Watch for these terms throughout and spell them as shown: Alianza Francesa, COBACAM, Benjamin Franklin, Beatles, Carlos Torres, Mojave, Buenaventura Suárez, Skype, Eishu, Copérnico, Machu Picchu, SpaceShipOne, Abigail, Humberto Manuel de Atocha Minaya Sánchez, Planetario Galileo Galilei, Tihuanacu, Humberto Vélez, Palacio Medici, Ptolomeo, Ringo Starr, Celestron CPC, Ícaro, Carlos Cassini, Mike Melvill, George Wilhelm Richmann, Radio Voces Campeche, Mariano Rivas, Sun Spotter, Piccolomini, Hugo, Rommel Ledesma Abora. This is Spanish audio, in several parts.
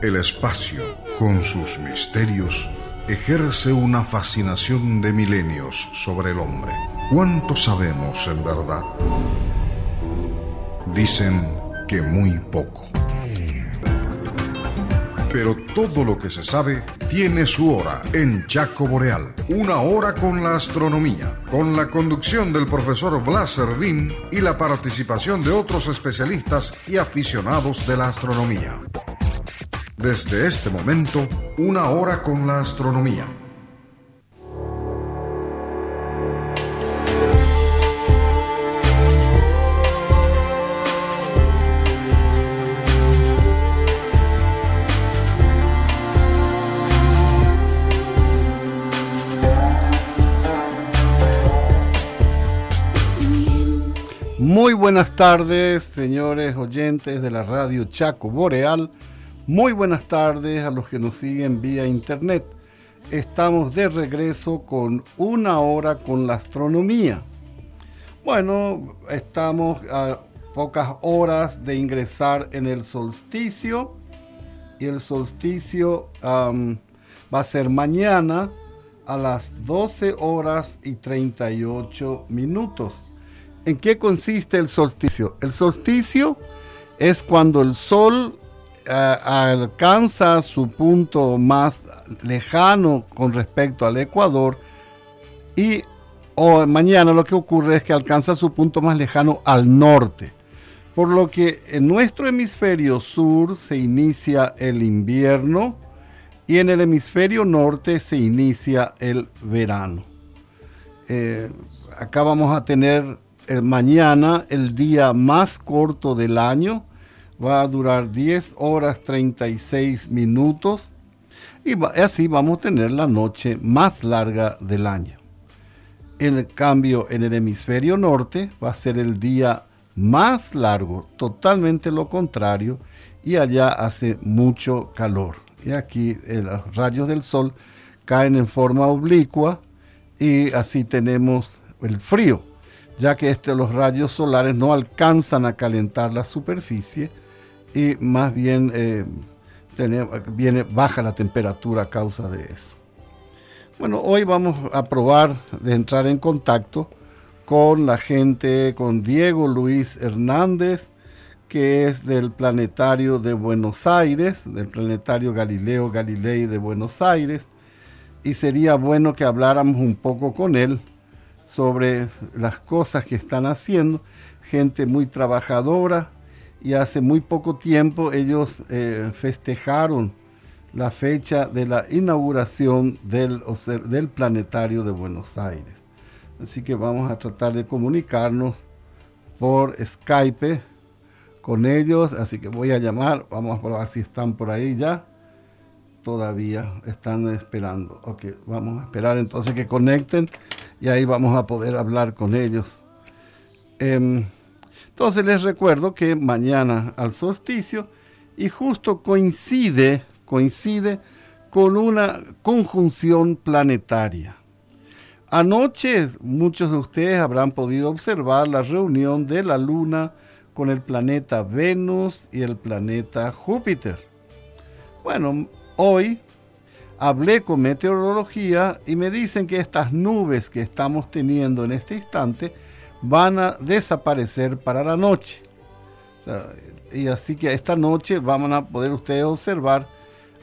El espacio, con sus misterios, ejerce una fascinación de milenios sobre el hombre. ¿Cuánto sabemos en verdad? Dicen que muy poco. Pero todo lo que se sabe tiene su hora en Chaco Boreal. Una hora con la astronomía, con la conducción del profesor Blas Servín y la participación de otros especialistas y aficionados de la astronomía. Desde este momento, una hora con la astronomía. Muy buenas tardes, señores oyentes de la radio Chaco Boreal. Muy buenas tardes a los que nos siguen vía internet. Estamos de regreso con una hora con la astronomía. Bueno, estamos a pocas horas de ingresar en el solsticio. Y el solsticio va a ser mañana a las 12 horas y 38 minutos. ¿En qué consiste el solsticio? El solsticio es cuando el sol alcanza su punto más lejano con respecto al ecuador y mañana lo que ocurre es que alcanza su punto más lejano al norte. Por lo que en nuestro hemisferio sur se inicia el invierno y en el hemisferio norte se inicia el verano. Acá vamos a tener mañana el día más corto del año, va a durar 10 horas 36 minutos y así vamos a tener la noche más larga del año. En cambio, en el hemisferio norte va a ser el día más largo, totalmente lo contrario, y allá hace mucho calor. Y aquí los rayos del sol caen en forma oblicua y así tenemos el frío, ya que los rayos solares no alcanzan a calentar la superficie y más bien baja la temperatura a causa de eso. Bueno, hoy vamos a probar de entrar en contacto con la gente, con Diego Luis Hernández, que es del Planetario de Buenos Aires, del Planetario Galileo Galilei de Buenos Aires, y sería bueno que habláramos un poco con él sobre las cosas que están haciendo, gente muy trabajadora, y hace muy poco tiempo ellos festejaron la fecha de la inauguración del Planetario de Buenos Aires. Así que vamos a tratar de comunicarnos por Skype con ellos, así que voy a llamar, vamos a probar si están por ahí ya. Todavía están esperando. Ok, vamos a esperar entonces que conecten y ahí vamos a poder hablar con ellos. Entonces les recuerdo que mañana al solsticio y justo coincide con una conjunción planetaria. Anoche muchos de ustedes habrán podido observar la reunión de la Luna con el planeta Venus y el planeta Júpiter. Bueno, hoy hablé con meteorología y me dicen que estas nubes que estamos teniendo en este instante van a desaparecer para la noche. O sea, y así que esta noche van a poder ustedes observar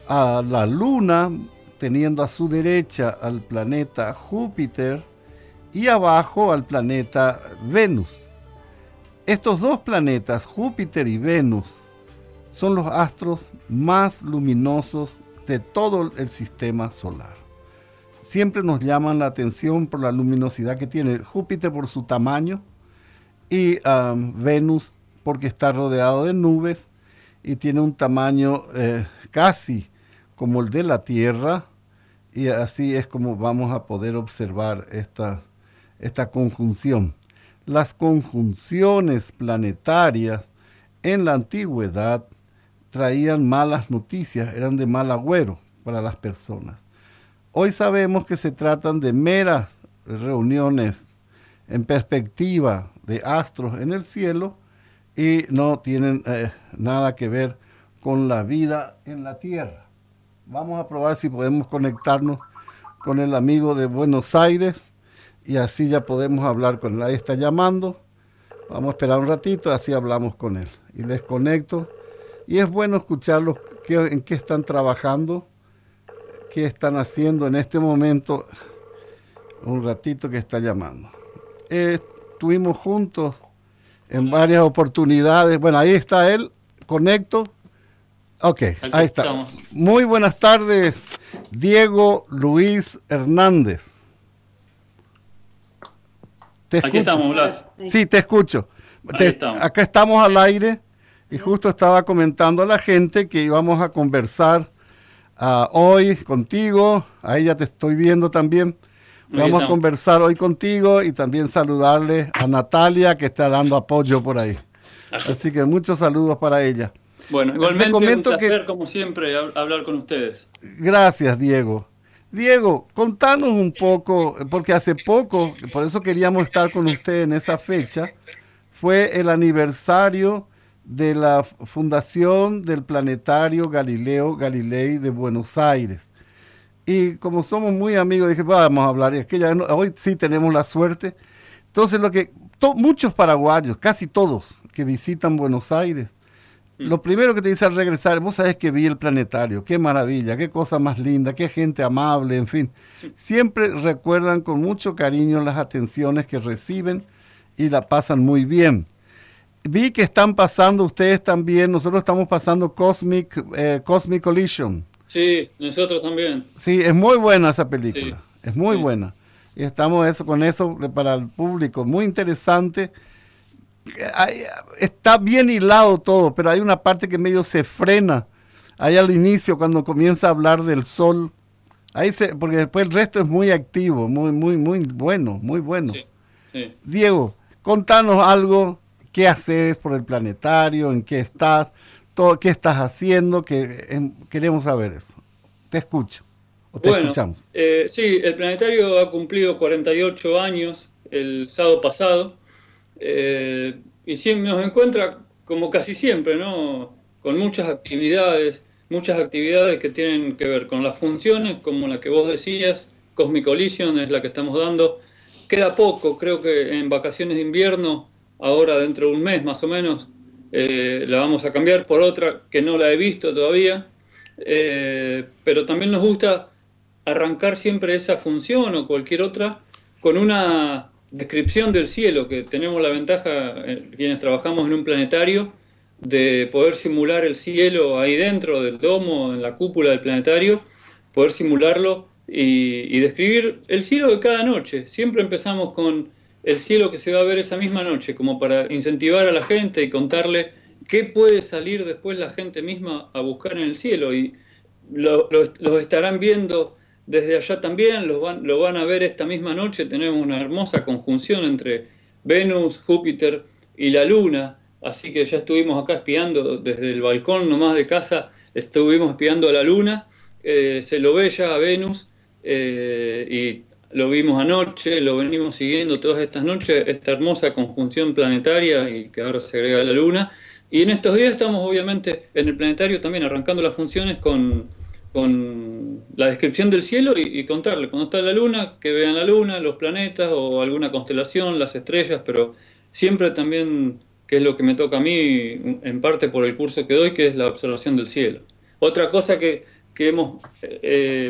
a la Luna teniendo a su derecha al planeta Júpiter y abajo al planeta Venus. Estos dos planetas, Júpiter y Venus, son los astros más luminosos de todo el sistema solar. Siempre nos llaman la atención por la luminosidad que tiene Júpiter por su tamaño y Venus porque está rodeado de nubes y tiene un tamaño casi como el de la Tierra, y así es como vamos a poder observar esta conjunción. Las conjunciones planetarias en la antigüedad traían malas noticias, eran de mal agüero para las personas. Hoy sabemos que se tratan de meras reuniones en perspectiva de astros en el cielo y no tienen nada que ver con la vida en la Tierra. Vamos a probar si podemos conectarnos con el amigo de Buenos Aires y así ya podemos hablar con él. Ahí está llamando. Vamos a esperar un ratito, así hablamos con él. Y les conecto. Y es bueno escucharlos en qué están trabajando, qué están haciendo en este momento. Un ratito que está llamando. Estuvimos juntos en varias oportunidades. Bueno, ahí está él. Conecto. Ok, ahí está. Estamos. Muy buenas tardes, Diego Luis Hernández. Te escucho. Aquí estamos, Blas. Sí, te escucho. Acá estamos al aire y justo estaba comentando a la gente que íbamos a conversar hoy contigo. Ahí ya te estoy viendo también. Vamos a conversar hoy contigo y también saludarle a Natalia, que está dando apoyo por ahí. Ajá. Así que muchos saludos para ella. Bueno, igualmente un placer, como siempre, hablar con ustedes. Gracias, Diego. Diego, contanos un poco, porque hace poco, por eso queríamos estar con usted en esa fecha, fue el aniversario de la fundación del Planetario Galileo Galilei de Buenos Aires. Y como somos muy amigos, dije, vamos a hablar, es que ya hoy sí tenemos la suerte. Entonces, muchos paraguayos, casi todos, que visitan Buenos Aires, lo primero que te dice al regresar, vos sabés que vi el planetario, qué maravilla, qué cosa más linda, qué gente amable, en fin. Siempre recuerdan con mucho cariño las atenciones que reciben y la pasan muy bien. Vi que están pasando ustedes también, nosotros estamos pasando Cosmic Collision. Sí, nosotros también. Sí, es muy buena esa película, sí. Es muy buena. Y estamos con eso para el público, muy interesante. Está bien hilado todo, pero hay una parte que medio se frena ahí al inicio cuando comienza a hablar del sol, ahí porque después el resto es muy activo, muy bueno. Sí, sí. Diego, contanos algo, qué haces por el planetario, en qué estás, todo, qué estás haciendo, queremos saber eso. Te escucho, o te escuchamos. Sí, el planetario ha cumplido 48 años el sábado pasado. Y siempre nos encuentra, como casi siempre, ¿no?, con muchas actividades que tienen que ver con las funciones, como la que vos decías, Cosmic Collision es la que estamos dando. Queda poco, creo que en vacaciones de invierno, ahora dentro de un mes más o menos, la vamos a cambiar por otra que no la he visto todavía, pero también nos gusta arrancar siempre esa función o cualquier otra con una descripción del cielo, que tenemos la ventaja, quienes trabajamos en un planetario, de poder simular el cielo ahí dentro del domo, en la cúpula del planetario, poder simularlo y describir el cielo de cada noche. Siempre empezamos con el cielo que se va a ver esa misma noche, como para incentivar a la gente y contarle qué puede salir después la gente misma a buscar en el cielo. Y los estarán viendo desde allá también, lo van a ver esta misma noche. Tenemos una hermosa conjunción entre Venus, Júpiter y la Luna, así que ya estuvimos acá espiando desde el balcón nomás de casa, estuvimos espiando a la Luna, se lo ve ya a Venus, y lo vimos anoche, lo venimos siguiendo todas estas noches, esta hermosa conjunción planetaria y que ahora se agrega a la Luna. Y en estos días estamos obviamente en el planetario también arrancando las funciones con la descripción del cielo y contarle cuando está la luna, que vean la luna, los planetas o alguna constelación, las estrellas, pero siempre también, que es lo que me toca a mí, en parte por el curso que doy, que es la observación del cielo. Otra cosa que hemos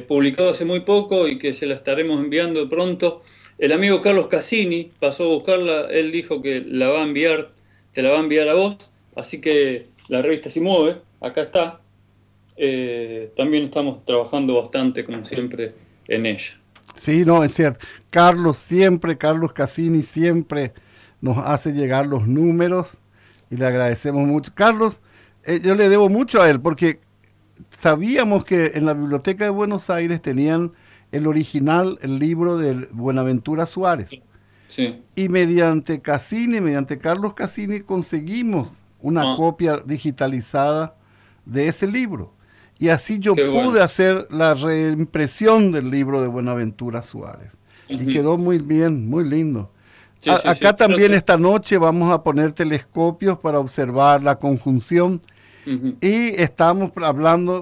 publicado hace muy poco y que se la estaremos enviando pronto, el amigo Carlos Cassini pasó a buscarla, él dijo que te la va a enviar a vos, así que la revista Se Mueve, acá está. También estamos trabajando bastante, como siempre, en ella. Sí, no, es cierto. Carlos Cassini siempre nos hace llegar los números y le agradecemos mucho. Carlos, yo le debo mucho a él porque sabíamos que en la Biblioteca de Buenos Aires tenían el original, el libro de Buenaventura Suárez. Sí. Y mediante Carlos Cassini, conseguimos una copia digitalizada de ese libro. Y así yo pude hacer la reimpresión del libro de Buenaventura Suárez. Uh-huh. Y quedó muy bien, muy lindo. Sí, acá también esta noche vamos a poner telescopios para observar la conjunción. Y estamos hablando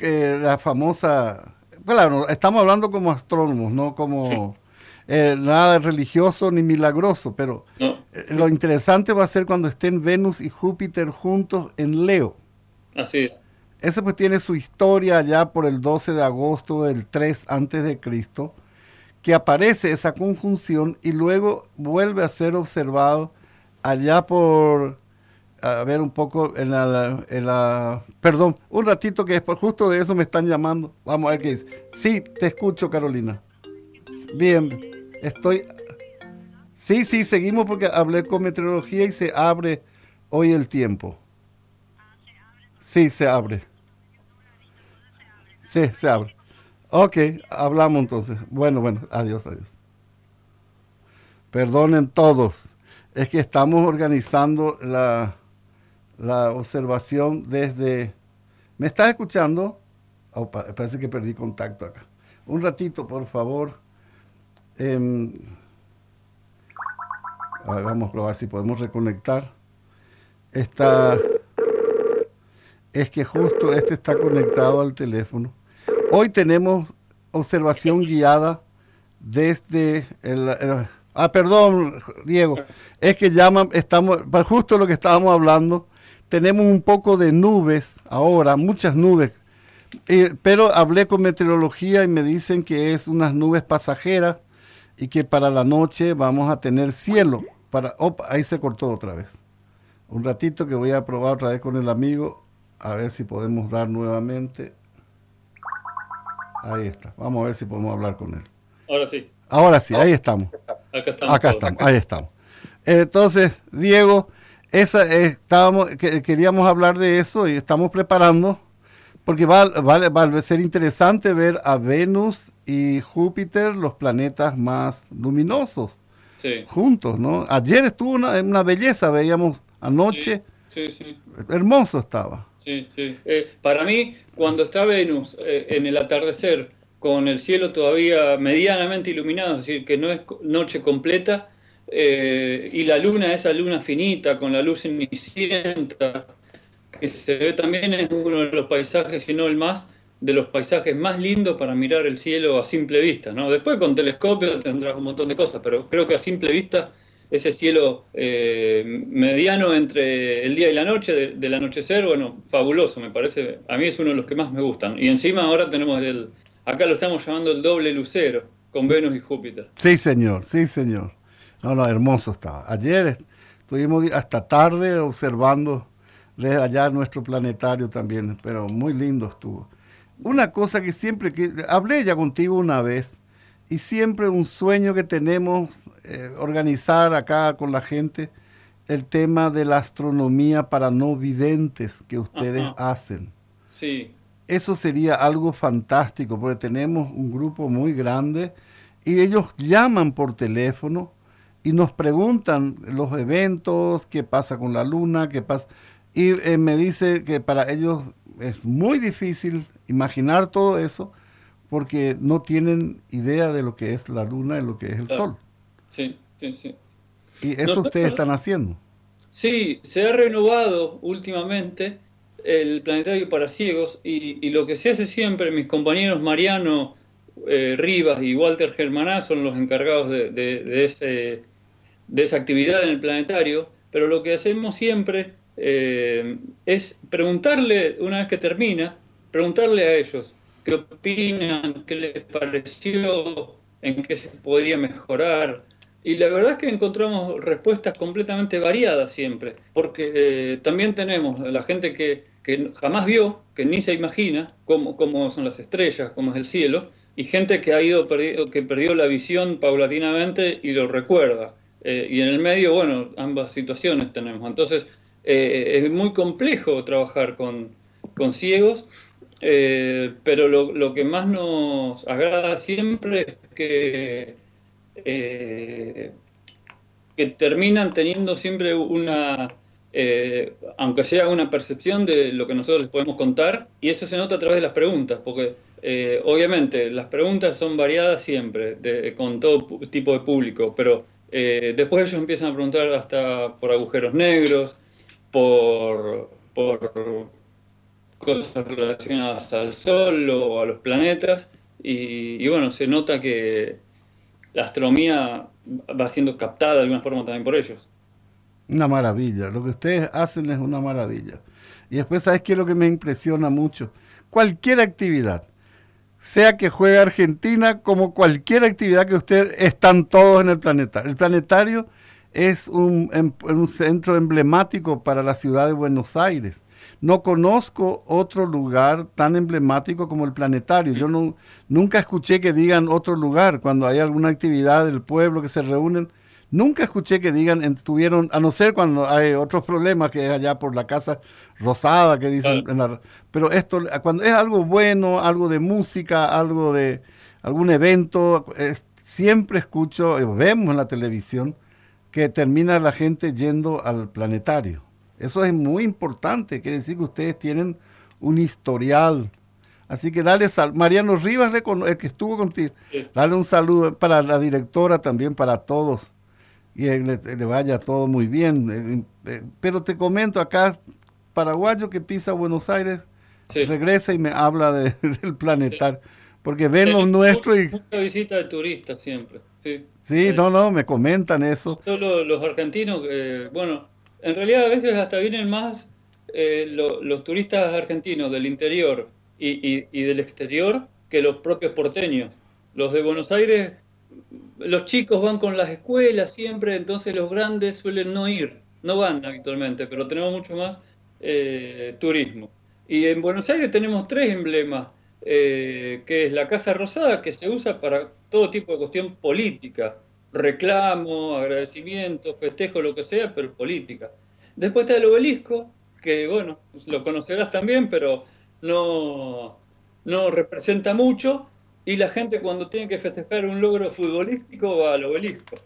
la famosa... Claro, estamos hablando como astrónomos, no como nada religioso ni milagroso, pero no. Lo interesante va a ser cuando estén Venus y Júpiter juntos en Leo. Así es. Ese pues tiene su historia allá por el 12 de agosto del 3 antes de Cristo, que aparece esa conjunción y luego vuelve a ser observado allá por... A ver un poco en la perdón, un ratito que después justo de eso me están llamando. Vamos a ver qué dice. Sí, te escucho, Carolina. Bien, estoy... Sí, seguimos porque hablé con meteorología y se abre hoy el tiempo. Sí, se abre. Sí, se abre. Ok, hablamos entonces. Bueno, adiós. Perdonen todos. Es que estamos organizando la observación desde... ¿Me estás escuchando? Oh, parece que perdí contacto acá. Un ratito, por favor. A ver, vamos a probar si podemos reconectar. Es que justo este está conectado al teléfono. Hoy tenemos observación guiada desde... perdón, Diego. Es que estamos justo lo que estábamos hablando. Tenemos un poco de nubes ahora, muchas nubes. Pero hablé con meteorología y me dicen que es unas nubes pasajeras y que para la noche vamos a tener cielo. Ahí se cortó otra vez. Un ratito que voy a probar otra vez con el amigo. A ver si podemos dar nuevamente. Ahí está. Vamos a ver si podemos hablar con él. Ahora sí, ahí estamos. Acá estamos, ahí estamos. Entonces, Diego, queríamos hablar de eso y estamos preparando, porque va a ser interesante ver a Venus y Júpiter, los planetas más luminosos, juntos, ¿no? Ayer estuvo una belleza, veíamos anoche, hermoso estaba. Sí. Para mí, cuando está Venus en el atardecer, con el cielo todavía medianamente iluminado, es decir, que no es noche completa, y la luna, esa luna finita, con la luz cenicienta, que se ve también, es uno de los paisajes, si no el más, de los paisajes más lindos para mirar el cielo a simple vista, ¿no? Después con telescopio tendrás un montón de cosas, pero creo que a simple vista ese cielo mediano entre el día y la noche, del anochecer, bueno, fabuloso, me parece. A mí es uno de los que más me gustan. Y encima ahora tenemos acá lo estamos llamando el doble lucero, con Venus y Júpiter. Sí, señor. No, hermoso estaba. Ayer estuvimos hasta tarde observando desde allá nuestro planetario también, pero muy lindo estuvo. Una cosa que siempre, hablé ya contigo una vez, y siempre un sueño que tenemos, organizar acá con la gente, el tema de la astronomía para no videntes que ustedes hacen. Sí. Eso sería algo fantástico, porque tenemos un grupo muy grande y ellos llaman por teléfono y nos preguntan los eventos, qué pasa con la luna, qué pasa. Y me dice que para ellos es muy difícil imaginar todo eso porque no tienen idea de lo que es la luna y lo que es el sol. Sí. Y eso ustedes están haciendo. Sí, se ha renovado últimamente el Planetario para Ciegos, y lo que se hace siempre, mis compañeros Mariano Rivas y Walter Germana son los encargados de esa actividad en el Planetario, pero lo que hacemos siempre es preguntarle, una vez que termina, preguntarle a ellos qué opinan, qué les pareció, en qué se podría mejorar. Y la verdad es que encontramos respuestas completamente variadas siempre, porque también tenemos la gente que jamás vio, que ni se imagina cómo son las estrellas, cómo es el cielo, y gente que perdió la visión paulatinamente y lo recuerda. Y en el medio, bueno, ambas situaciones tenemos. Entonces, es muy complejo trabajar con ciegos, pero lo que más nos agrada siempre es que terminan teniendo siempre una, aunque sea una percepción de lo que nosotros les podemos contar, y eso se nota a través de las preguntas, porque obviamente las preguntas son variadas siempre, con todo tipo de público, pero después ellos empiezan a preguntar hasta por agujeros negros, por por cosas relacionadas al Sol o a los planetas, y bueno, se nota que la astronomía va siendo captada de alguna forma también por ellos. Una maravilla, lo que ustedes hacen es una maravilla. Y después, ¿sabes qué es lo que me impresiona mucho? Cualquier actividad, sea que juegue Argentina, como cualquier actividad que ustedes, están todos en el planetario. El planetario es un centro emblemático para la ciudad de Buenos Aires. No conozco otro lugar tan emblemático como el planetario. Yo nunca escuché que digan otro lugar cuando hay alguna actividad del pueblo que se reúnen. Nunca escuché que digan, tuvieron, a no ser cuando hay otros problemas, que es allá por la Casa Rosada, que dicen, claro. Pero esto, cuando es algo bueno, algo de música, algo de algún evento, siempre escucho, vemos en la televisión, que termina la gente yendo al planetario. Eso es muy importante, quiere decir que ustedes tienen un historial. Así que dale, Mariano Rivas, el que estuvo contigo, sí. Dale un saludo para la directora también, para todos. Y le vaya todo muy bien. Pero te comento, acá paraguayo que pisa Buenos Aires, sí, regresa y me habla del planetario, sí, porque ven, sí, los nuestros y... Mucha visita de turistas siempre, sí. Sí, no, me comentan eso. Solo los argentinos, bueno, en realidad a veces hasta vienen más los turistas argentinos del interior y del exterior que los propios porteños. Los de Buenos Aires... Los chicos van con las escuelas siempre, entonces los grandes suelen no ir, no van habitualmente, pero tenemos mucho más turismo. Y en Buenos Aires tenemos tres emblemas, que es la Casa Rosada, que se usa para todo tipo de cuestión política, reclamo, agradecimiento, festejo, lo que sea, pero política. Después está el obelisco, que bueno, lo conocerás también, pero no representa mucho. Y la gente cuando tiene que festejar un logro futbolístico va al obelisco.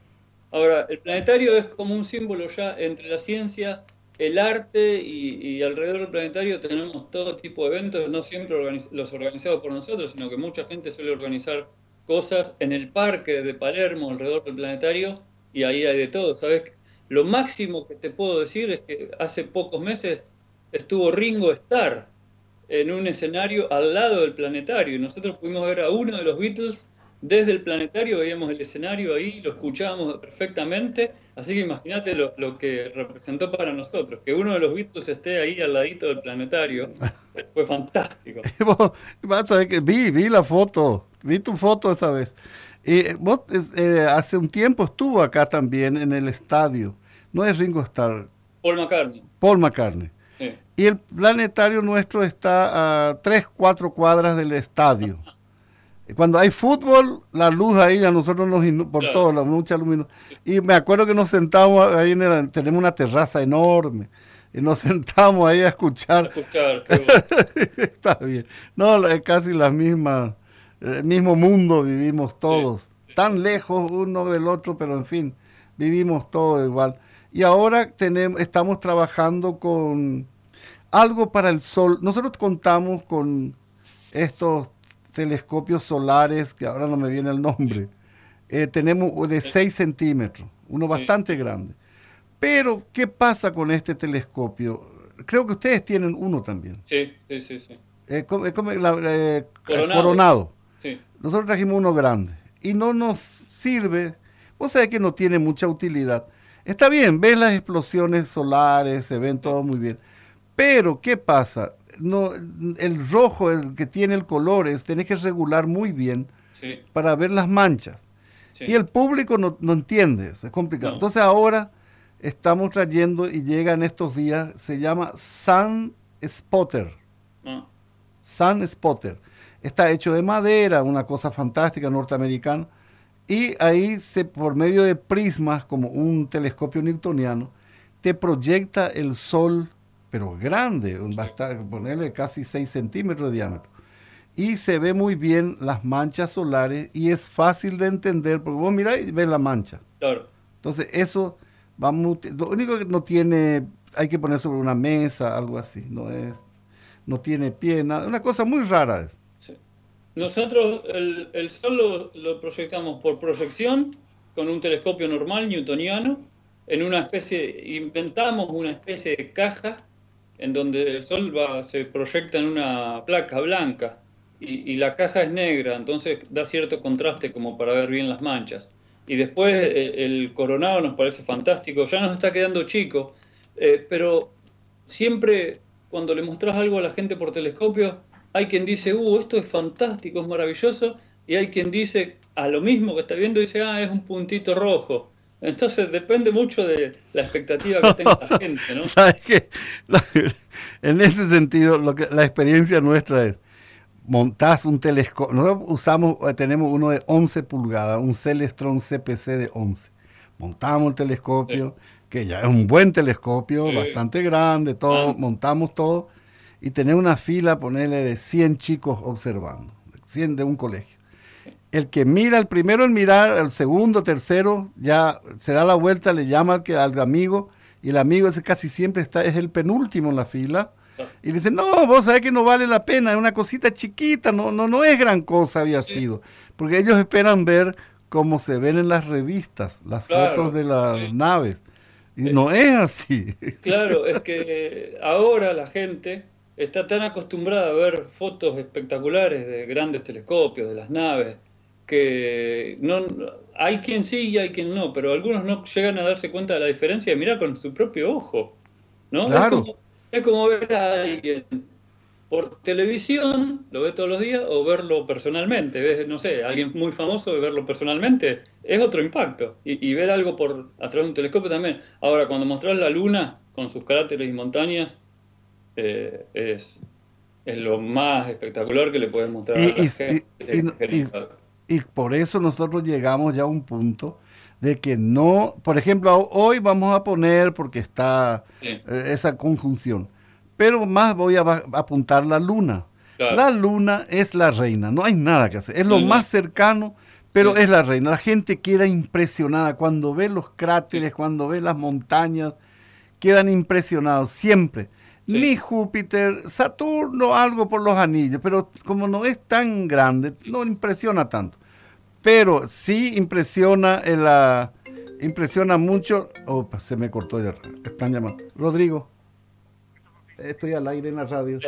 Ahora, el planetario es como un símbolo ya entre la ciencia, el arte, y alrededor del planetario tenemos todo tipo de eventos, no siempre los organizados por nosotros, sino que mucha gente suele organizar cosas en el parque de Palermo alrededor del planetario, y ahí hay de todo, ¿sabes? Lo máximo que te puedo decir es que hace pocos meses estuvo Ringo Starr en un escenario al lado del planetario. Nosotros pudimos ver a uno de los Beatles desde el planetario, veíamos el escenario ahí, lo escuchábamos perfectamente, así que imagínate lo que representó para nosotros, que uno de los Beatles esté ahí al ladito del planetario, fue fantástico. Vas a ver que vi la foto, vi tu foto esa vez. Vos hace un tiempo estuvo acá también en el estadio, no es Ringo Starr. Paul McCartney. Sí. Y el planetario nuestro está a 3-4 cuadras del estadio. Cuando hay fútbol, la luz ahí a nosotros nos inunda por todo, la mucha luminosidad. Y me acuerdo que nos sentamos ahí, tenemos una terraza enorme, y nos sentamos ahí a escuchar. Está bien. No, es casi el mismo mundo vivimos todos. Sí, sí. Tan lejos uno del otro, pero en fin, vivimos todos igual. Y ahora estamos trabajando con algo para el sol. Nosotros contamos con estos telescopios solares, que ahora no me viene el nombre. Tenemos de 6 centímetros, uno bastante grande. Pero, ¿qué pasa con este telescopio? Creo que ustedes tienen uno también. Sí. Coronado. Sí. Nosotros trajimos uno grande y no nos sirve. Vos sabés que no tiene mucha utilidad. Está bien, ves las explosiones solares, se ven todo muy bien. Pero, ¿qué pasa? No, el rojo, el que tiene el color, tenés que regular muy bien, sí, para ver las manchas. Sí. Y el público no entiende eso, es complicado. No. Entonces ahora estamos trayendo, y llega en estos días, se llama Sun Spotter. No. Sun Spotter. Está hecho de madera, una cosa fantástica norteamericana. Y ahí, por medio de prismas, como un telescopio newtoniano, te proyecta el sol, pero grande, basta ponerle casi 6 centímetros de diámetro. Y se ve muy bien las manchas solares y es fácil de entender, porque vos mirás y ves la mancha. Claro. Entonces, eso, lo único que no tiene, hay que poner sobre una mesa, algo así, no tiene pie, nada, una cosa muy rara es. Nosotros el sol lo proyectamos por proyección con un telescopio normal newtoniano, inventamos una especie de caja en donde el Sol se proyecta en una placa blanca y la caja es negra, entonces da cierto contraste como para ver bien las manchas. Y después el coronado nos parece fantástico, ya nos está quedando chico, pero siempre cuando le mostrás algo a la gente por telescopio, hay quien dice, esto es fantástico, es maravilloso, y hay quien dice, a lo mismo que está viendo, dice, es un puntito rojo. Entonces depende mucho de la expectativa que tenga la gente, ¿no? ¿Sabes qué? En ese sentido, la experiencia nuestra es, montás un telescopio, nosotros tenemos uno de 11 pulgadas, un Celestron CPC de 11, montamos el telescopio, que ya es un buen telescopio, bastante grande, todo, montamos todo, y tenés una fila, ponele, de 100 chicos observando, 100 de un colegio. El que mira, el primero en mirar, el segundo, tercero, ya se da la vuelta, le llama al amigo, y el amigo ese casi siempre es el penúltimo en la fila, y dice, no, vos sabés que no vale la pena, es una cosita chiquita, no es gran cosa había sido, porque ellos esperan ver cómo se ven en las revistas, las fotos de las naves, y no es así. Claro, es que ahora la gente está tan acostumbrada a ver fotos espectaculares de grandes telescopios, de las naves, que no hay quien sí y hay quien no, pero algunos no llegan a darse cuenta de la diferencia de mirar con su propio ojo, ¿no? Claro. Es como ver a alguien por televisión, lo ves todos los días, o verlo personalmente. Ves, no sé, alguien muy famoso, y verlo personalmente es otro impacto. Y ver algo a través de un telescopio también. Ahora, cuando mostrás la Luna con sus cráteres y montañas, es lo más espectacular que le puedes mostrar a la gente. Y por eso nosotros llegamos ya a un punto de que no, por ejemplo, hoy vamos a poner, porque está esa conjunción, pero más voy a apuntar la Luna. Claro. La Luna es la reina, no hay nada que hacer, es lo más cercano, pero es la reina. La gente queda impresionada cuando ve los cráteres, cuando ve las montañas, quedan impresionados siempre. Sí. Ni Júpiter, Saturno, algo por los anillos, pero como no es tan grande, no impresiona tanto. Pero sí impresiona mucho. Opa, se me cortó ya. Están llamando. Rodrigo, estoy al aire en la radio.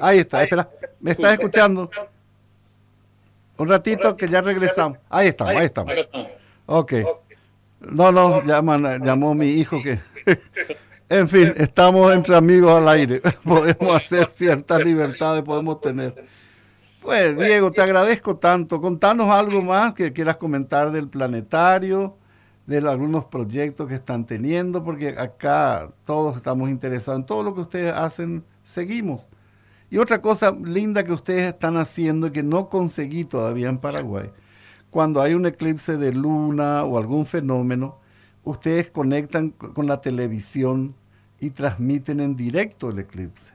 Ahí está, espera. ¿Me estás escuchando? Un ratito que ya regresamos. Ahí estamos. Ok. No, llamó mi hijo que... En fin, estamos entre amigos al aire. Podemos hacer ciertas libertades, podemos tener... Pues, Diego, te agradezco tanto. Contanos algo más que quieras comentar del planetario, de algunos proyectos que están teniendo, porque acá todos estamos interesados en todo lo que ustedes hacen, seguimos. Y otra cosa linda que ustedes están haciendo que no conseguí todavía en Paraguay, cuando hay un eclipse de luna o algún fenómeno, ustedes conectan con la televisión y transmiten en directo el eclipse.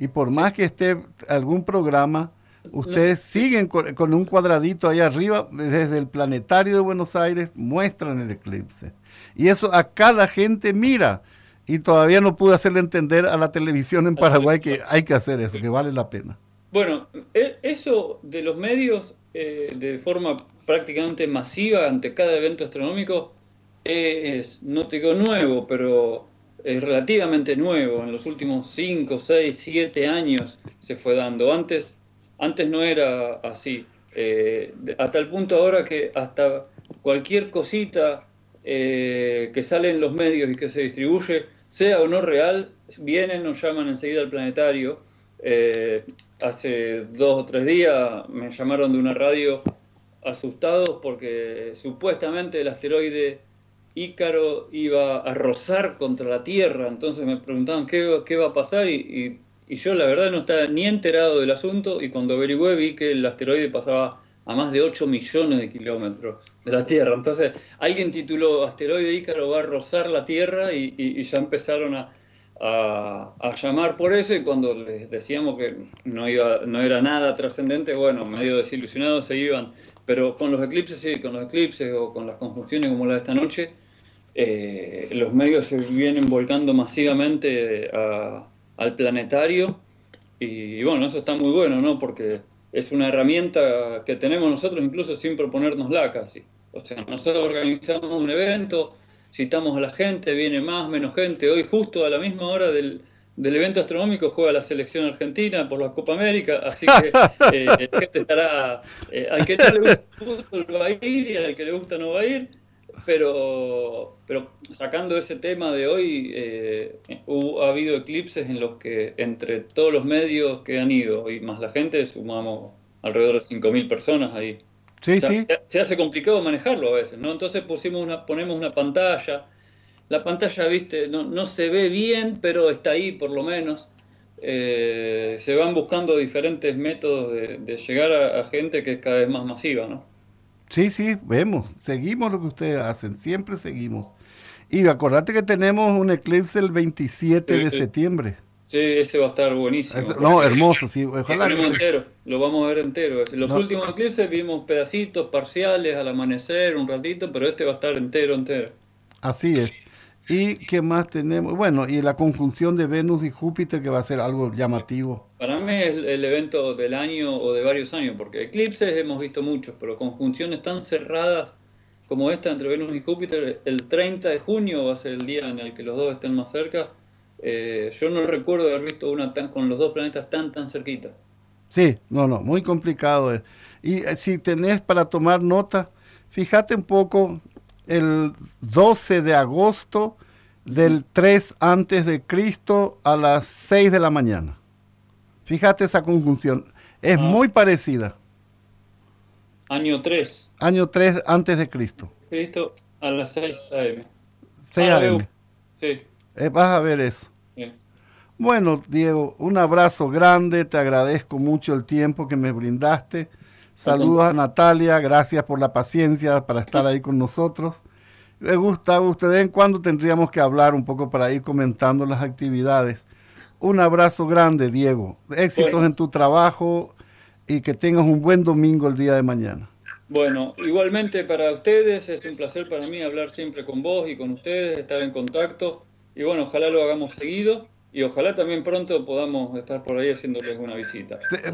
Y por más que esté algún programa... Ustedes siguen con un cuadradito ahí arriba, desde el Planetario de Buenos Aires, muestran el eclipse. Y eso acá la gente mira. Y todavía no pude hacerle entender a la televisión en Paraguay que hay que hacer eso, que vale la pena. Bueno, eso de los medios, de forma prácticamente masiva ante cada evento astronómico, es, no te digo nuevo, pero es relativamente nuevo. En los últimos 5, 6, 7 años se fue dando. Antes no era así, hasta el punto ahora que hasta cualquier cosita que sale en los medios y que se distribuye, sea o no real, vienen, nos llaman enseguida al planetario. Hace 2 o 3 días me llamaron de una radio asustados porque supuestamente el asteroide Ícaro iba a rozar contra la Tierra, entonces me preguntaban qué va a pasar y yo la verdad no estaba ni enterado del asunto y cuando averigüé vi que el asteroide pasaba a más de 8 millones de kilómetros de la Tierra. Entonces alguien tituló asteroide Ícaro va a rozar la Tierra y ya empezaron a llamar por eso y cuando les decíamos que no era nada trascendente, bueno, medio desilusionados se iban. Pero con los eclipses, sí, con los eclipses o con las conjunciones como la de esta noche, los medios se vienen volcando masivamente al planetario y bueno, eso está muy bueno, ¿no? Porque es una herramienta que tenemos nosotros incluso sin proponérnosla casi. O sea, nosotros organizamos un evento, citamos a la gente, viene más, menos gente. Hoy justo a la misma hora del del evento astronómico juega la selección argentina por la Copa América, así que la gente estará, al que no le gusta el va a ir y al que le gusta no va a ir, pero sacando ese tema de hoy, ha habido eclipses en los que entre todos los medios que han ido y más la gente, sumamos alrededor de 5.000 personas ahí. Sí, o sea, sí. Se hace complicado manejarlo a veces, ¿no? Entonces ponemos una pantalla. La pantalla, viste, no se ve bien, pero está ahí por lo menos. Se van buscando diferentes métodos de llegar a gente que es cada vez más masiva, ¿no? Sí, sí, seguimos lo que ustedes hacen, siempre seguimos. Y acordate que tenemos un eclipse el 27 de septiembre. Sí, ese va a estar buenísimo. Hermoso, sí. Ojalá lo ponemos entero, lo vamos a ver entero. Los últimos eclipses vimos pedacitos, parciales, al amanecer, un ratito, pero este va a estar entero. Así es. ¿Y qué más tenemos? Bueno, y la conjunción de Venus y Júpiter, que va a ser algo llamativo. Para mí es el evento del año o de varios años, porque eclipses hemos visto muchos, pero conjunciones tan cerradas como esta entre Venus y Júpiter, el 30 de junio va a ser el día en el que los dos estén más cerca. Yo no recuerdo haber visto una con los dos planetas tan cerquita. Sí, no, muy complicado es. Y si tenés para tomar nota, fíjate un poco... el 12 de agosto del 3 antes de Cristo a las 6 de la mañana. Fíjate esa conjunción. Es muy parecida. Año 3. Año 3 antes de Cristo. Cristo a las 6 a.m. 6 a.m. Sí. Vas a ver eso. Sí. Bueno, Diego, un abrazo grande. Te agradezco mucho el tiempo que me brindaste. Saludos a Natalia, gracias por la paciencia para estar ahí con nosotros. Gustavo, ustedes en cuando tendríamos que hablar un poco para ir comentando las actividades. Un abrazo grande, Diego. Éxitos en tu trabajo y que tengas un buen domingo el día de mañana. Bueno, igualmente para ustedes, es un placer para mí hablar siempre con vos y con ustedes, estar en contacto. Y bueno, ojalá lo hagamos seguido. Y ojalá también pronto podamos estar por ahí haciéndoles una visita. Estoy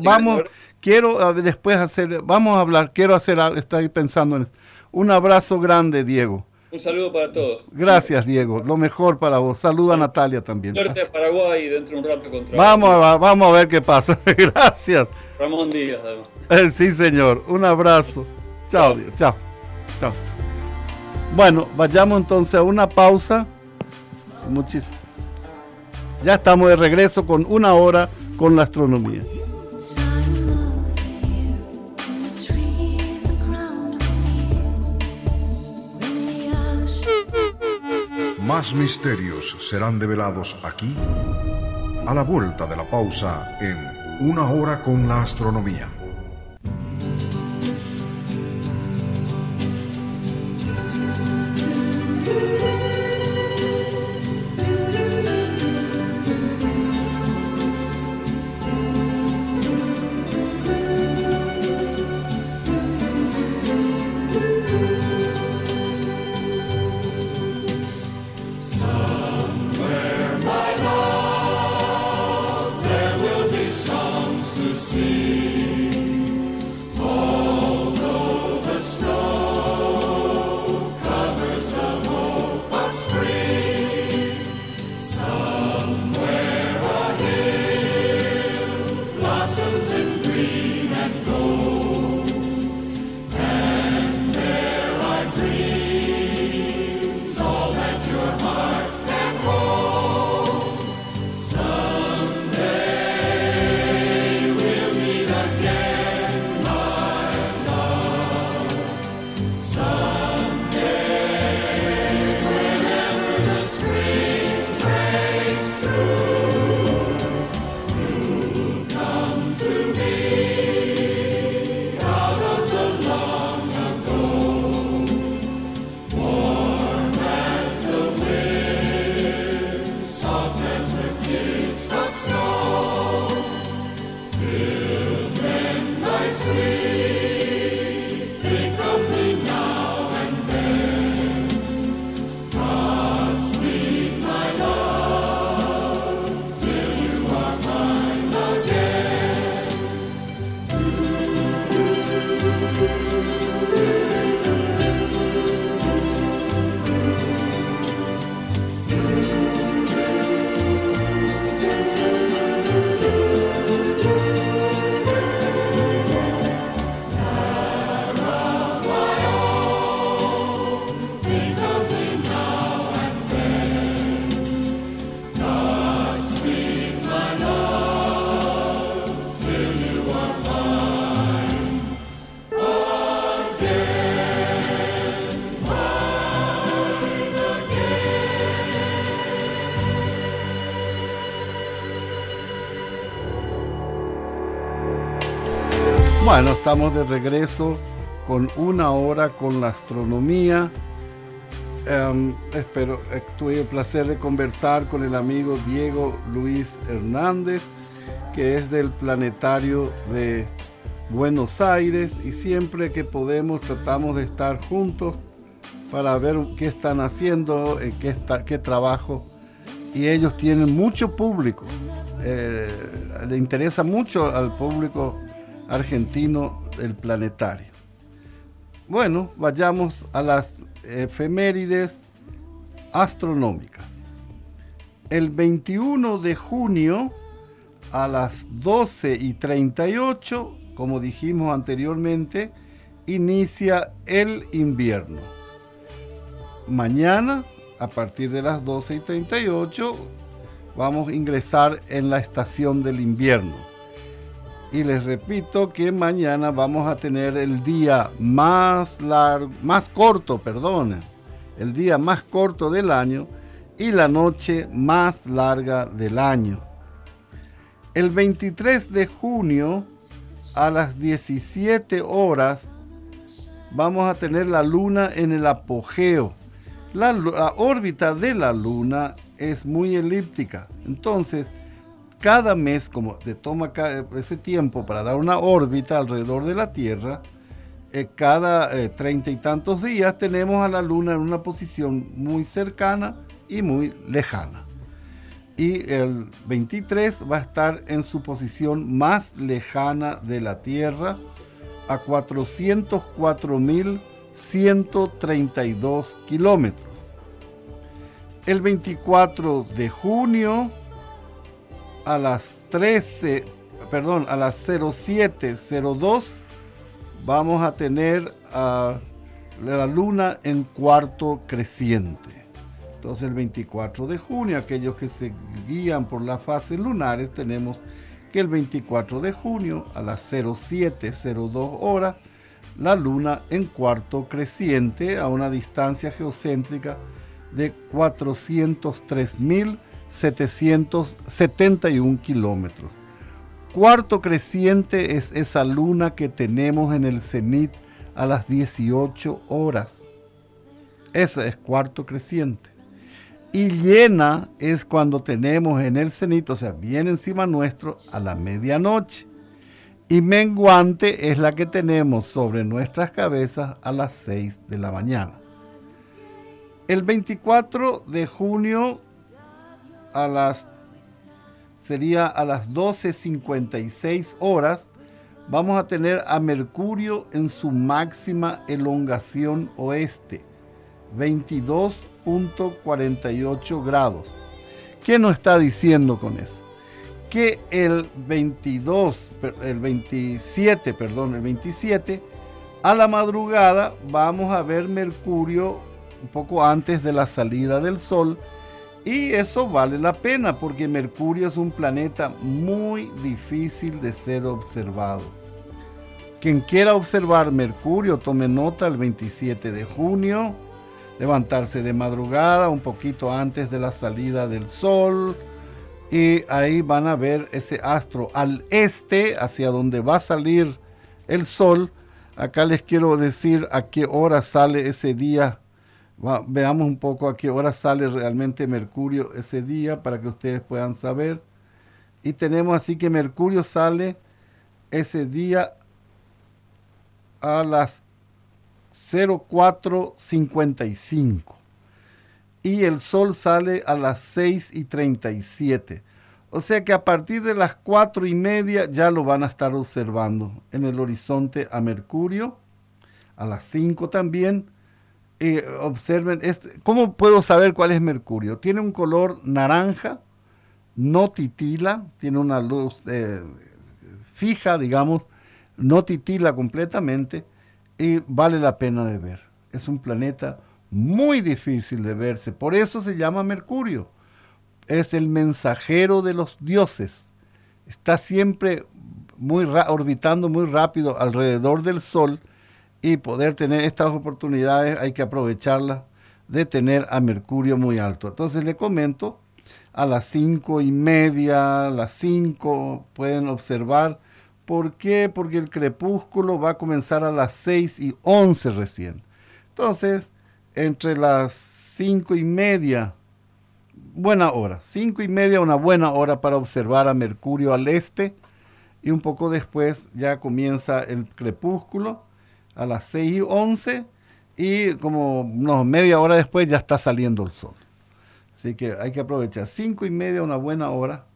pensando en eso. Un abrazo grande, Diego. Un saludo para todos. Gracias, Diego. Lo mejor para vos. Saluda a Natalia también. Suerte a Paraguay dentro de un rato contra vamos a ver qué pasa. Gracias. Ramón Díaz, además. Sí, señor. Un abrazo. Chao, Diego. Chao. Chao. Bueno, vayamos entonces a una pausa. Muchísimas gracias. Ya estamos de regreso con una hora con la astronomía. Más misterios serán develados aquí, a la vuelta de la pausa en Una Hora con la Astronomía. See Bueno, estamos de regreso con una hora con la astronomía. Tuve el placer de conversar con el amigo Diego Luis Hernández, que es del Planetario de Buenos Aires, y siempre que podemos tratamos de estar juntos para ver qué están haciendo, qué trabajo, y ellos tienen mucho público, le interesa mucho al público argentino el Planetario. Bueno, vayamos a las efemérides astronómicas. El 21 de junio a las 12:38, como dijimos anteriormente, inicia el invierno. Mañana, a partir de las 12:38, vamos a ingresar en la estación del invierno. Y les repito que mañana vamos a tener el día más corto del año y la noche más larga del año. El 23 de junio a las 17 horas vamos a tener la luna en el apogeo. La órbita de la luna es muy elíptica, entonces cada mes, como te toma ese tiempo para dar una órbita alrededor de la Tierra, cada 30 y tantos días tenemos a la Luna en una posición muy cercana y muy lejana. Y el 23 va a estar en su posición más lejana de la Tierra, a 404.132 kilómetros. El 24 de junio, a las 07:02 vamos a tener a la luna en cuarto creciente. Entonces el 24 de junio, aquellos que se guían por las fases lunares, tenemos que el 24 de junio a las 07:02 horas la luna en cuarto creciente, a una distancia geocéntrica de 403.771 kilómetros. Cuarto creciente es esa luna que tenemos en el cenit a las 18 horas. Esa es cuarto creciente. Y llena es cuando tenemos en el cenit, o sea, bien encima nuestro, a la medianoche. Y menguante es la que tenemos sobre nuestras cabezas a las 6 de la mañana. El 24 de junio a las 12:56 horas vamos a tener a Mercurio en su máxima elongación oeste, 22.48 grados. ¿Qué nos está diciendo con eso? Que el 27 a la madrugada vamos a ver Mercurio un poco antes de la salida del Sol. Y eso vale la pena porque Mercurio es un planeta muy difícil de ser observado. Quien quiera observar Mercurio, tome nota el 27 de junio, levantarse de madrugada, un poquito antes de la salida del Sol, y ahí van a ver ese astro al este, hacia donde va a salir el Sol. Acá les quiero decir a qué hora sale ese día. Veamos un poco a qué hora sale realmente Mercurio ese día para que ustedes puedan saber. Y tenemos así que Mercurio sale ese día a las 04:55 y el Sol sale a las 6:37. O sea que a partir de las 4:30 ya lo van a estar observando en el horizonte a Mercurio. A las 5 también. Observen, ¿cómo puedo saber cuál es Mercurio? Tiene un color naranja, no titila, tiene una luz fija, digamos, no titila completamente y vale la pena de ver. Es un planeta muy difícil de verse, por eso se llama Mercurio, es el mensajero de los dioses, está siempre orbitando muy rápido alrededor del Sol, y poder tener estas oportunidades hay que aprovecharlas de tener a Mercurio muy alto. Entonces le comento, a las 5:30, las 5 pueden observar. ¿Por qué? Porque el crepúsculo va a comenzar a las 6:11 recién. Entonces, entre las 5:30, buena hora. 5:30, una buena hora para observar a Mercurio al este. Y un poco después ya comienza el crepúsculo a las 6:11. Y como media hora después ya está saliendo el sol. Así que hay que aprovechar. 5:30, una buena hora.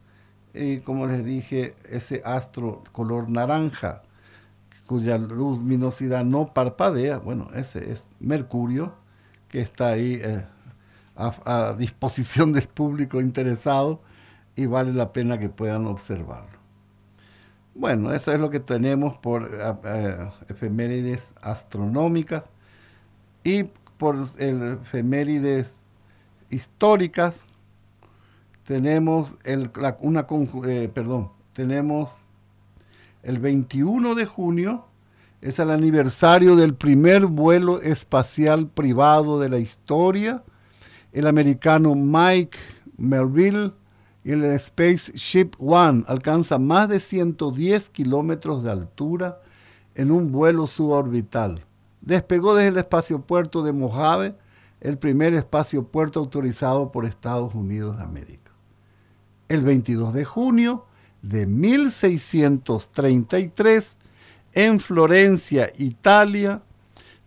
Y como les dije, ese astro color naranja, cuya luminosidad no parpadea, bueno, ese es Mercurio, que está ahí a disposición del público interesado, y vale la pena que puedan observarlo. Bueno, eso es lo que tenemos por efemérides astronómicas, y por efemérides históricas tenemos el 21 de junio, es el aniversario del primer vuelo espacial privado de la historia, el americano Mike Melvill, y el SpaceShipOne alcanza más de 110 kilómetros de altura en un vuelo suborbital. Despegó desde el espaciopuerto de Mojave, el primer espaciopuerto autorizado por Estados Unidos de América. El 22 de junio de 1633, en Florencia, Italia,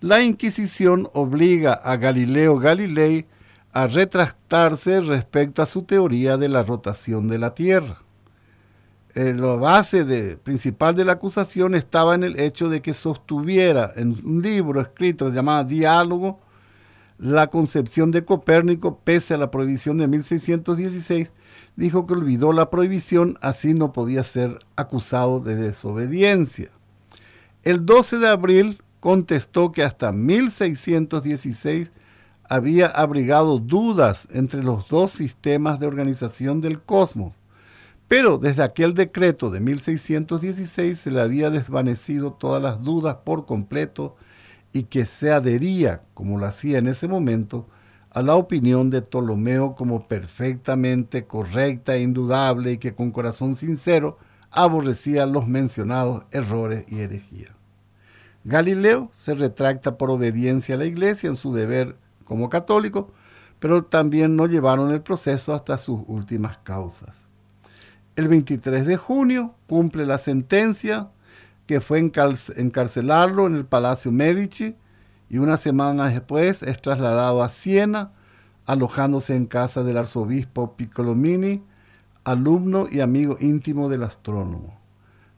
la Inquisición obliga a Galileo Galilei a retractarse respecto a su teoría de la rotación de la Tierra. La base principal de la acusación estaba en el hecho de que sostuviera en un libro escrito llamado Diálogo la concepción de Copérnico, pese a la prohibición de 1616, dijo que olvidó la prohibición, así no podía ser acusado de desobediencia. El 12 de abril contestó que hasta 1616 había abrigado dudas entre los dos sistemas de organización del cosmos, pero desde aquel decreto de 1616 se le había desvanecido todas las dudas por completo, y que se adhería, como lo hacía en ese momento, a la opinión de Ptolomeo como perfectamente correcta e indudable, y que con corazón sincero aborrecía los mencionados errores y herejías. Galileo se retracta por obediencia a la Iglesia en su deber como católico, pero también no llevaron el proceso hasta sus últimas causas. El 23 de junio cumple la sentencia, que fue encarcelarlo en el Palacio Medici, y unas semanas después es trasladado a Siena, alojándose en casa del arzobispo Piccolomini, alumno y amigo íntimo del astrónomo.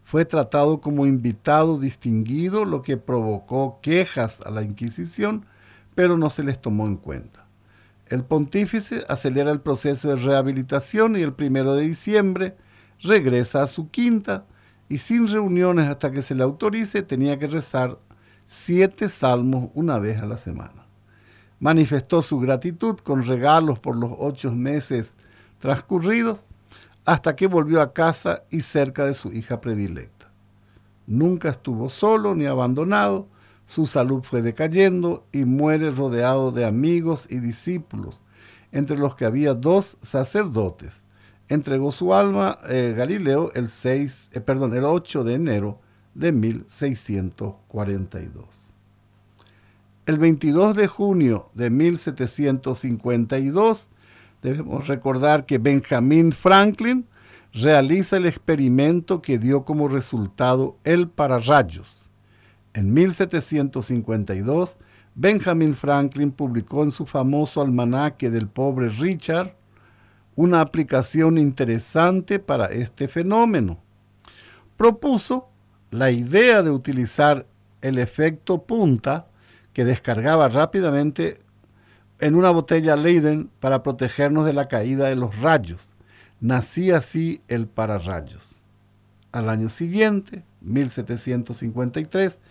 Fue tratado como invitado distinguido, lo que provocó quejas a la Inquisición, pero no se les tomó en cuenta. El pontífice acelera el proceso de rehabilitación y el 1 de diciembre regresa a su quinta, y sin reuniones hasta que se le autorice, tenía que rezar 7 salmos una vez a la semana. Manifestó su gratitud con regalos por los 8 meses transcurridos, hasta que volvió a casa y cerca de su hija predilecta. Nunca estuvo solo ni abandonado, su salud fue decayendo y muere rodeado de amigos y discípulos, entre los que había 2 sacerdotes. Entregó su alma Galileo el 8 de enero de 1642. El 22 de junio de 1752, debemos recordar que Benjamin Franklin realiza el experimento que dio como resultado el pararrayos. En 1752, Benjamin Franklin publicó en su famoso almanaque del pobre Richard una aplicación interesante para este fenómeno. Propuso la idea de utilizar el efecto punta, que descargaba rápidamente en una botella Leyden, para protegernos de la caída de los rayos. Nacía así el pararrayos. Al año siguiente, 1753,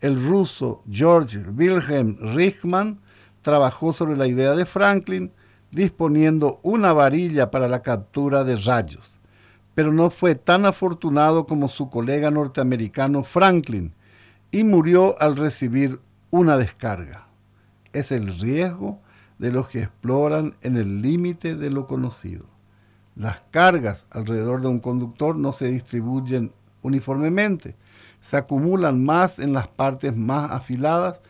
el ruso George Wilhelm Richmann trabajó sobre la idea de Franklin, disponiendo una varilla para la captura de rayos, pero no fue tan afortunado como su colega norteamericano Franklin y murió al recibir una descarga. Es el riesgo de los que exploran en el límite de lo conocido. Las cargas alrededor de un conductor no se distribuyen uniformemente, se acumulan más en las partes más afiladas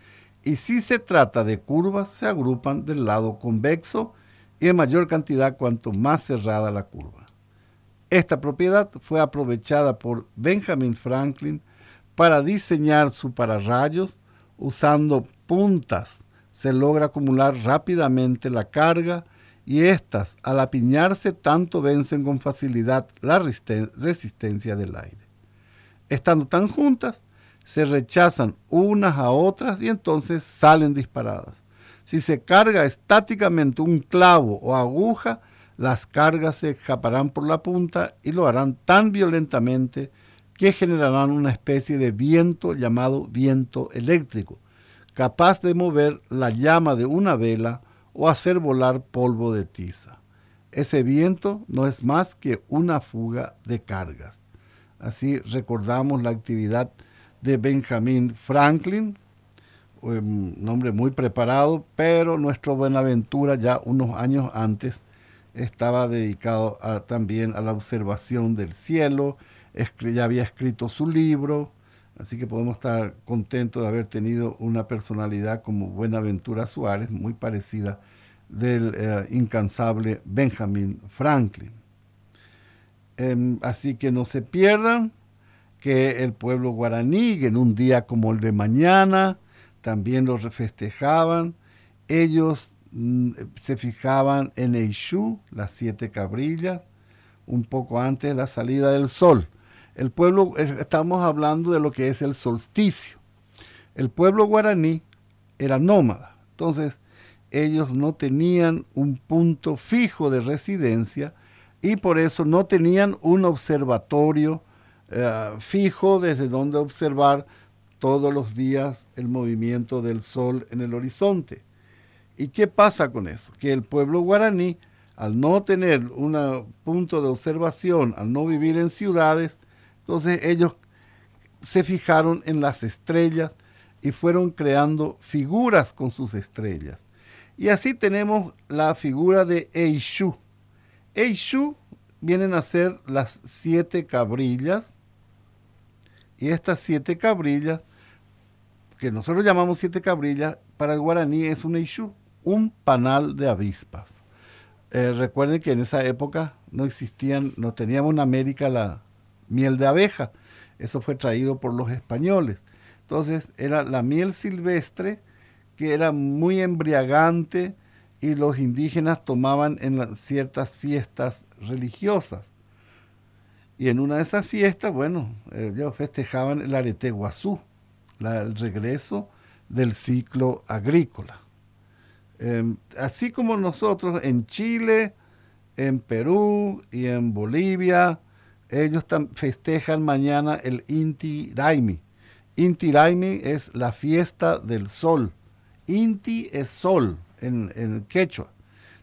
y si se trata de curvas se agrupan del lado convexo y en mayor cantidad cuanto más cerrada la curva. Esta propiedad fue aprovechada por Benjamin Franklin para diseñar su pararrayos. Usando puntas se logra acumular rápidamente la carga y estas, al apiñarse tanto, vencen con facilidad la resistencia del aire. Estando tan juntas, se rechazan unas a otras y entonces salen disparadas. Si se carga estáticamente un clavo o aguja, las cargas se escaparán por la punta y lo harán tan violentamente que generarán una especie de viento llamado viento eléctrico, capaz de mover la llama de una vela o hacer volar polvo de tiza. Ese viento no es más que una fuga de cargas. Así recordamos la actividad de Benjamin Franklin, un hombre muy preparado, pero nuestro Buenaventura ya unos años antes estaba dedicado también a la observación del cielo, ya había escrito su libro, así que podemos estar contentos de haber tenido una personalidad como Buenaventura Suárez, muy parecida del incansable Benjamin Franklin. Así que no se pierdan que el pueblo guaraní, en un día como el de mañana, también lo festejaban. Ellos se fijaban en Eishu, las 7 cabrillas, un poco antes de la salida del sol. El pueblo, estamos hablando de lo que es el solsticio. El pueblo guaraní era nómada, entonces ellos no tenían un punto fijo de residencia y por eso no tenían un observatorio fijo desde donde observar todos los días el movimiento del sol en el horizonte. ¿Y qué pasa con eso? Que el pueblo guaraní, al no tener un punto de observación, al no vivir en ciudades, entonces ellos se fijaron en las estrellas y fueron creando figuras con sus estrellas. Y así tenemos la figura de Eishu. Eishu vienen a ser las 7 cabrillas. Y estas 7 cabrillas, que nosotros llamamos 7 cabrillas, para el guaraní es un Eishu, un panal de avispas. Recuerden que en esa época no existían, no teníamos en América la miel de abeja, eso fue traído por los españoles. Entonces era la miel silvestre que era muy embriagante y los indígenas tomaban en ciertas fiestas religiosas. Y en una de esas fiestas, bueno, ellos festejaban el Areteguazú, el regreso del ciclo agrícola. Así como nosotros en Chile, en Perú y en Bolivia, ellos festejan mañana el Inti Raimi. Inti Raimi es la fiesta del sol. Inti es sol en quechua.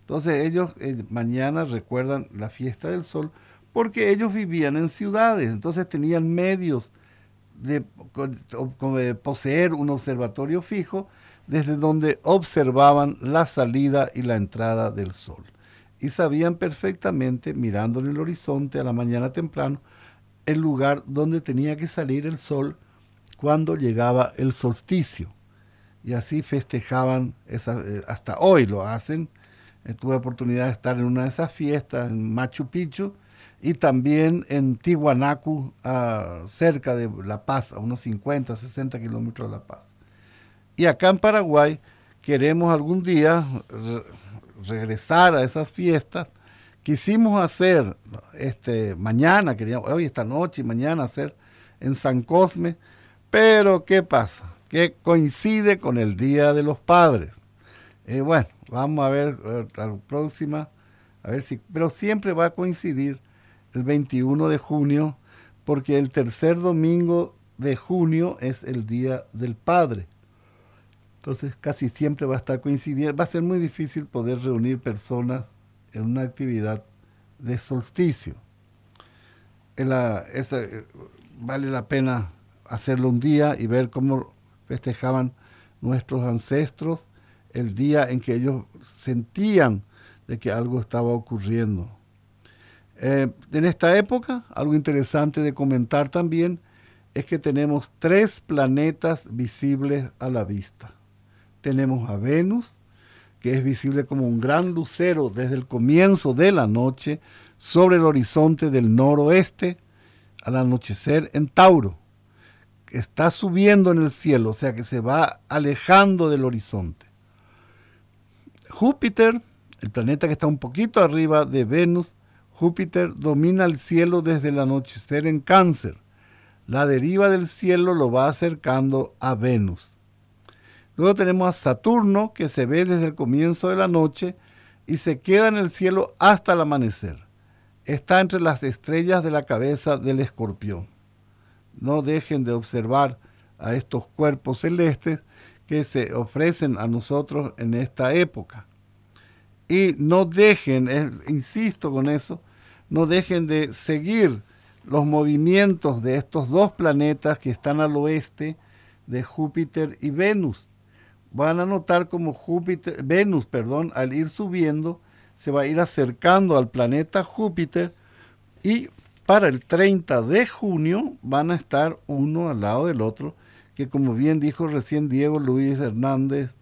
Entonces ellos mañana recuerdan la fiesta del sol porque ellos vivían en ciudades. Entonces tenían medios de poseer un observatorio fijo desde donde observaban la salida y la entrada del sol. Y sabían perfectamente, mirando en el horizonte a la mañana temprano, el lugar donde tenía que salir el sol cuando llegaba el solsticio. Y así festejaban, hasta hoy lo hacen. Tuve oportunidad de estar en una de esas fiestas en Machu Picchu y también en Tihuanacu, cerca de La Paz, a unos 50, 60 kilómetros de La Paz. Y acá en Paraguay queremos algún día regresar a esas fiestas. Quisimos hacer mañana, queríamos hoy, esta noche y mañana hacer en San Cosme, pero ¿qué pasa? Que coincide con el Día de los Padres. Bueno, vamos a ver la próxima, a ver si, pero siempre va a coincidir el 21 de junio, porque el tercer domingo de junio es el Día del Padre. Entonces casi siempre va a estar coincidiendo, va a ser muy difícil poder reunir personas en una actividad de solsticio. Vale la pena hacerlo un día y ver cómo festejaban nuestros ancestros el día en que ellos sentían de que algo estaba ocurriendo. En esta época, algo interesante de comentar también es que tenemos 3 planetas visibles a la vista. Tenemos a Venus, que es visible como un gran lucero desde el comienzo de la noche sobre el horizonte del noroeste al anochecer en Tauro. Está subiendo en el cielo, o sea que se va alejando del horizonte. Júpiter, el planeta que está un poquito arriba de Venus, Júpiter domina el cielo desde el anochecer en Cáncer. La deriva del cielo lo va acercando a Venus. Luego tenemos a Saturno, que se ve desde el comienzo de la noche y se queda en el cielo hasta el amanecer. Está entre las estrellas de la cabeza del Escorpión. No dejen de observar a estos cuerpos celestes que se ofrecen a nosotros en esta época. Y no dejen, insisto con eso, no dejen de seguir los movimientos de estos 2 planetas que están al oeste de Júpiter y Venus. Van a notar como Venus, al ir subiendo, se va a ir acercando al planeta Júpiter, y para el 30 de junio van a estar uno al lado del otro, que como bien dijo recién Diego Luis Hernández,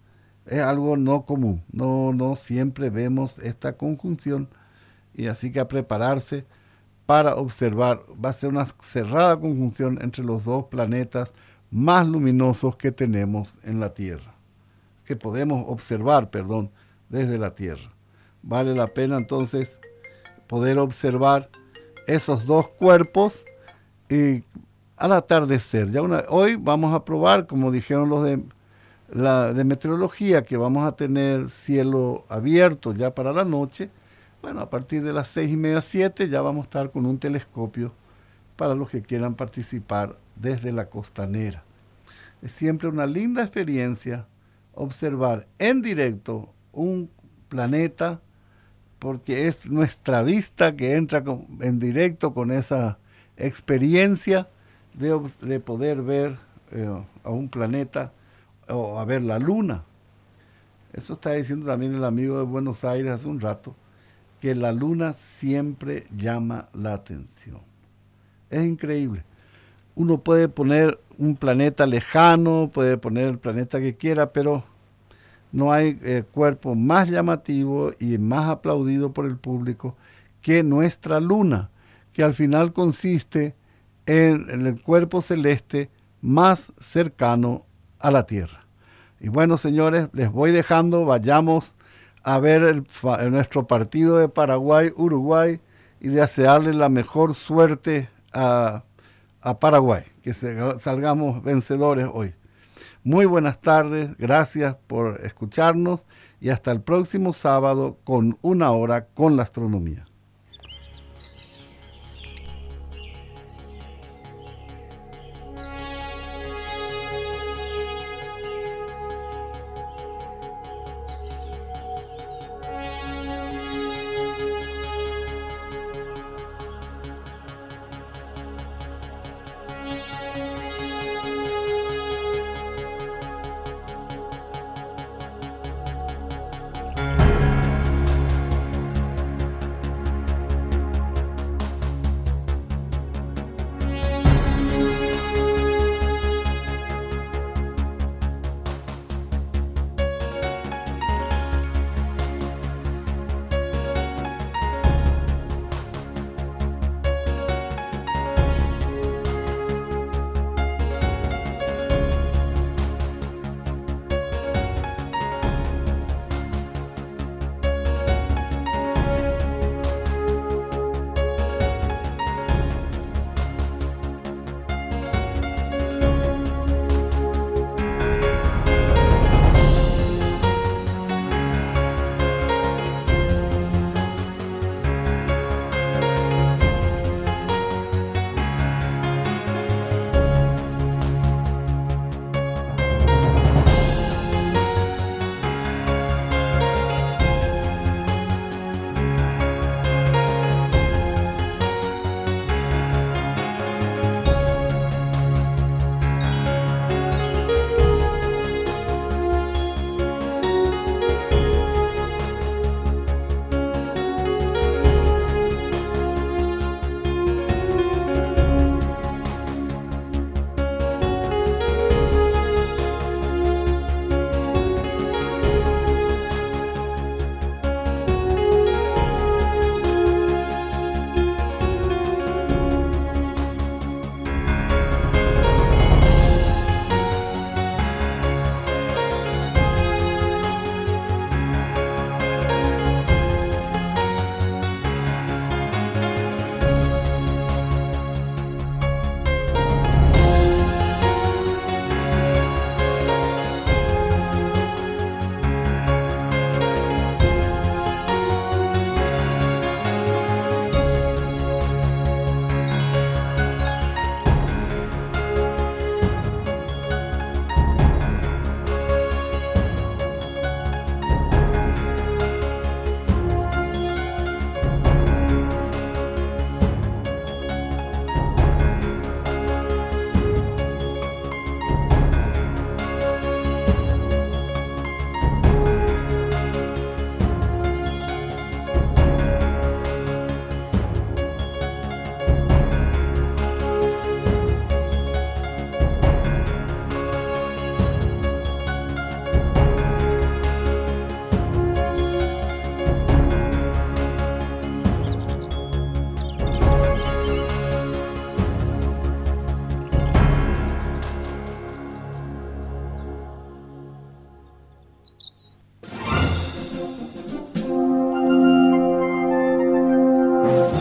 es algo no común. No siempre vemos esta conjunción, y así que a prepararse para observar. Va a ser una cerrada conjunción entre los 2 planetas más luminosos que tenemos en la Tierra, que podemos observar, desde la Tierra. Vale la pena entonces poder observar esos 2 cuerpos y al atardecer. Hoy vamos a probar, como dijeron los de meteorología, que vamos a tener cielo abierto ya para la noche. Bueno, a partir de las 6:30, 7, ya vamos a estar con un telescopio para los que quieran participar desde la costanera. Es siempre una linda experiencia observar en directo un planeta, porque es nuestra vista que entra en directo con esa experiencia de poder ver a un planeta o a ver la luna. Eso está diciendo también el amigo de Buenos Aires hace un rato, que la luna siempre llama la atención. Es increíble. Uno puede poner un planeta lejano, puede poner el planeta que quiera, pero no hay cuerpo más llamativo y más aplaudido por el público que nuestra luna, que al final consiste en el cuerpo celeste más cercano a la Tierra. Y bueno, señores, les voy dejando, vayamos a ver nuestro partido de Paraguay-Uruguay y desearle la mejor suerte a Paraguay, que salgamos vencedores hoy. Muy buenas tardes, gracias por escucharnos y hasta el próximo sábado con Una Hora con la Astronomía.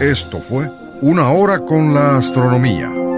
Esto fue Una Hora con la Astronomía.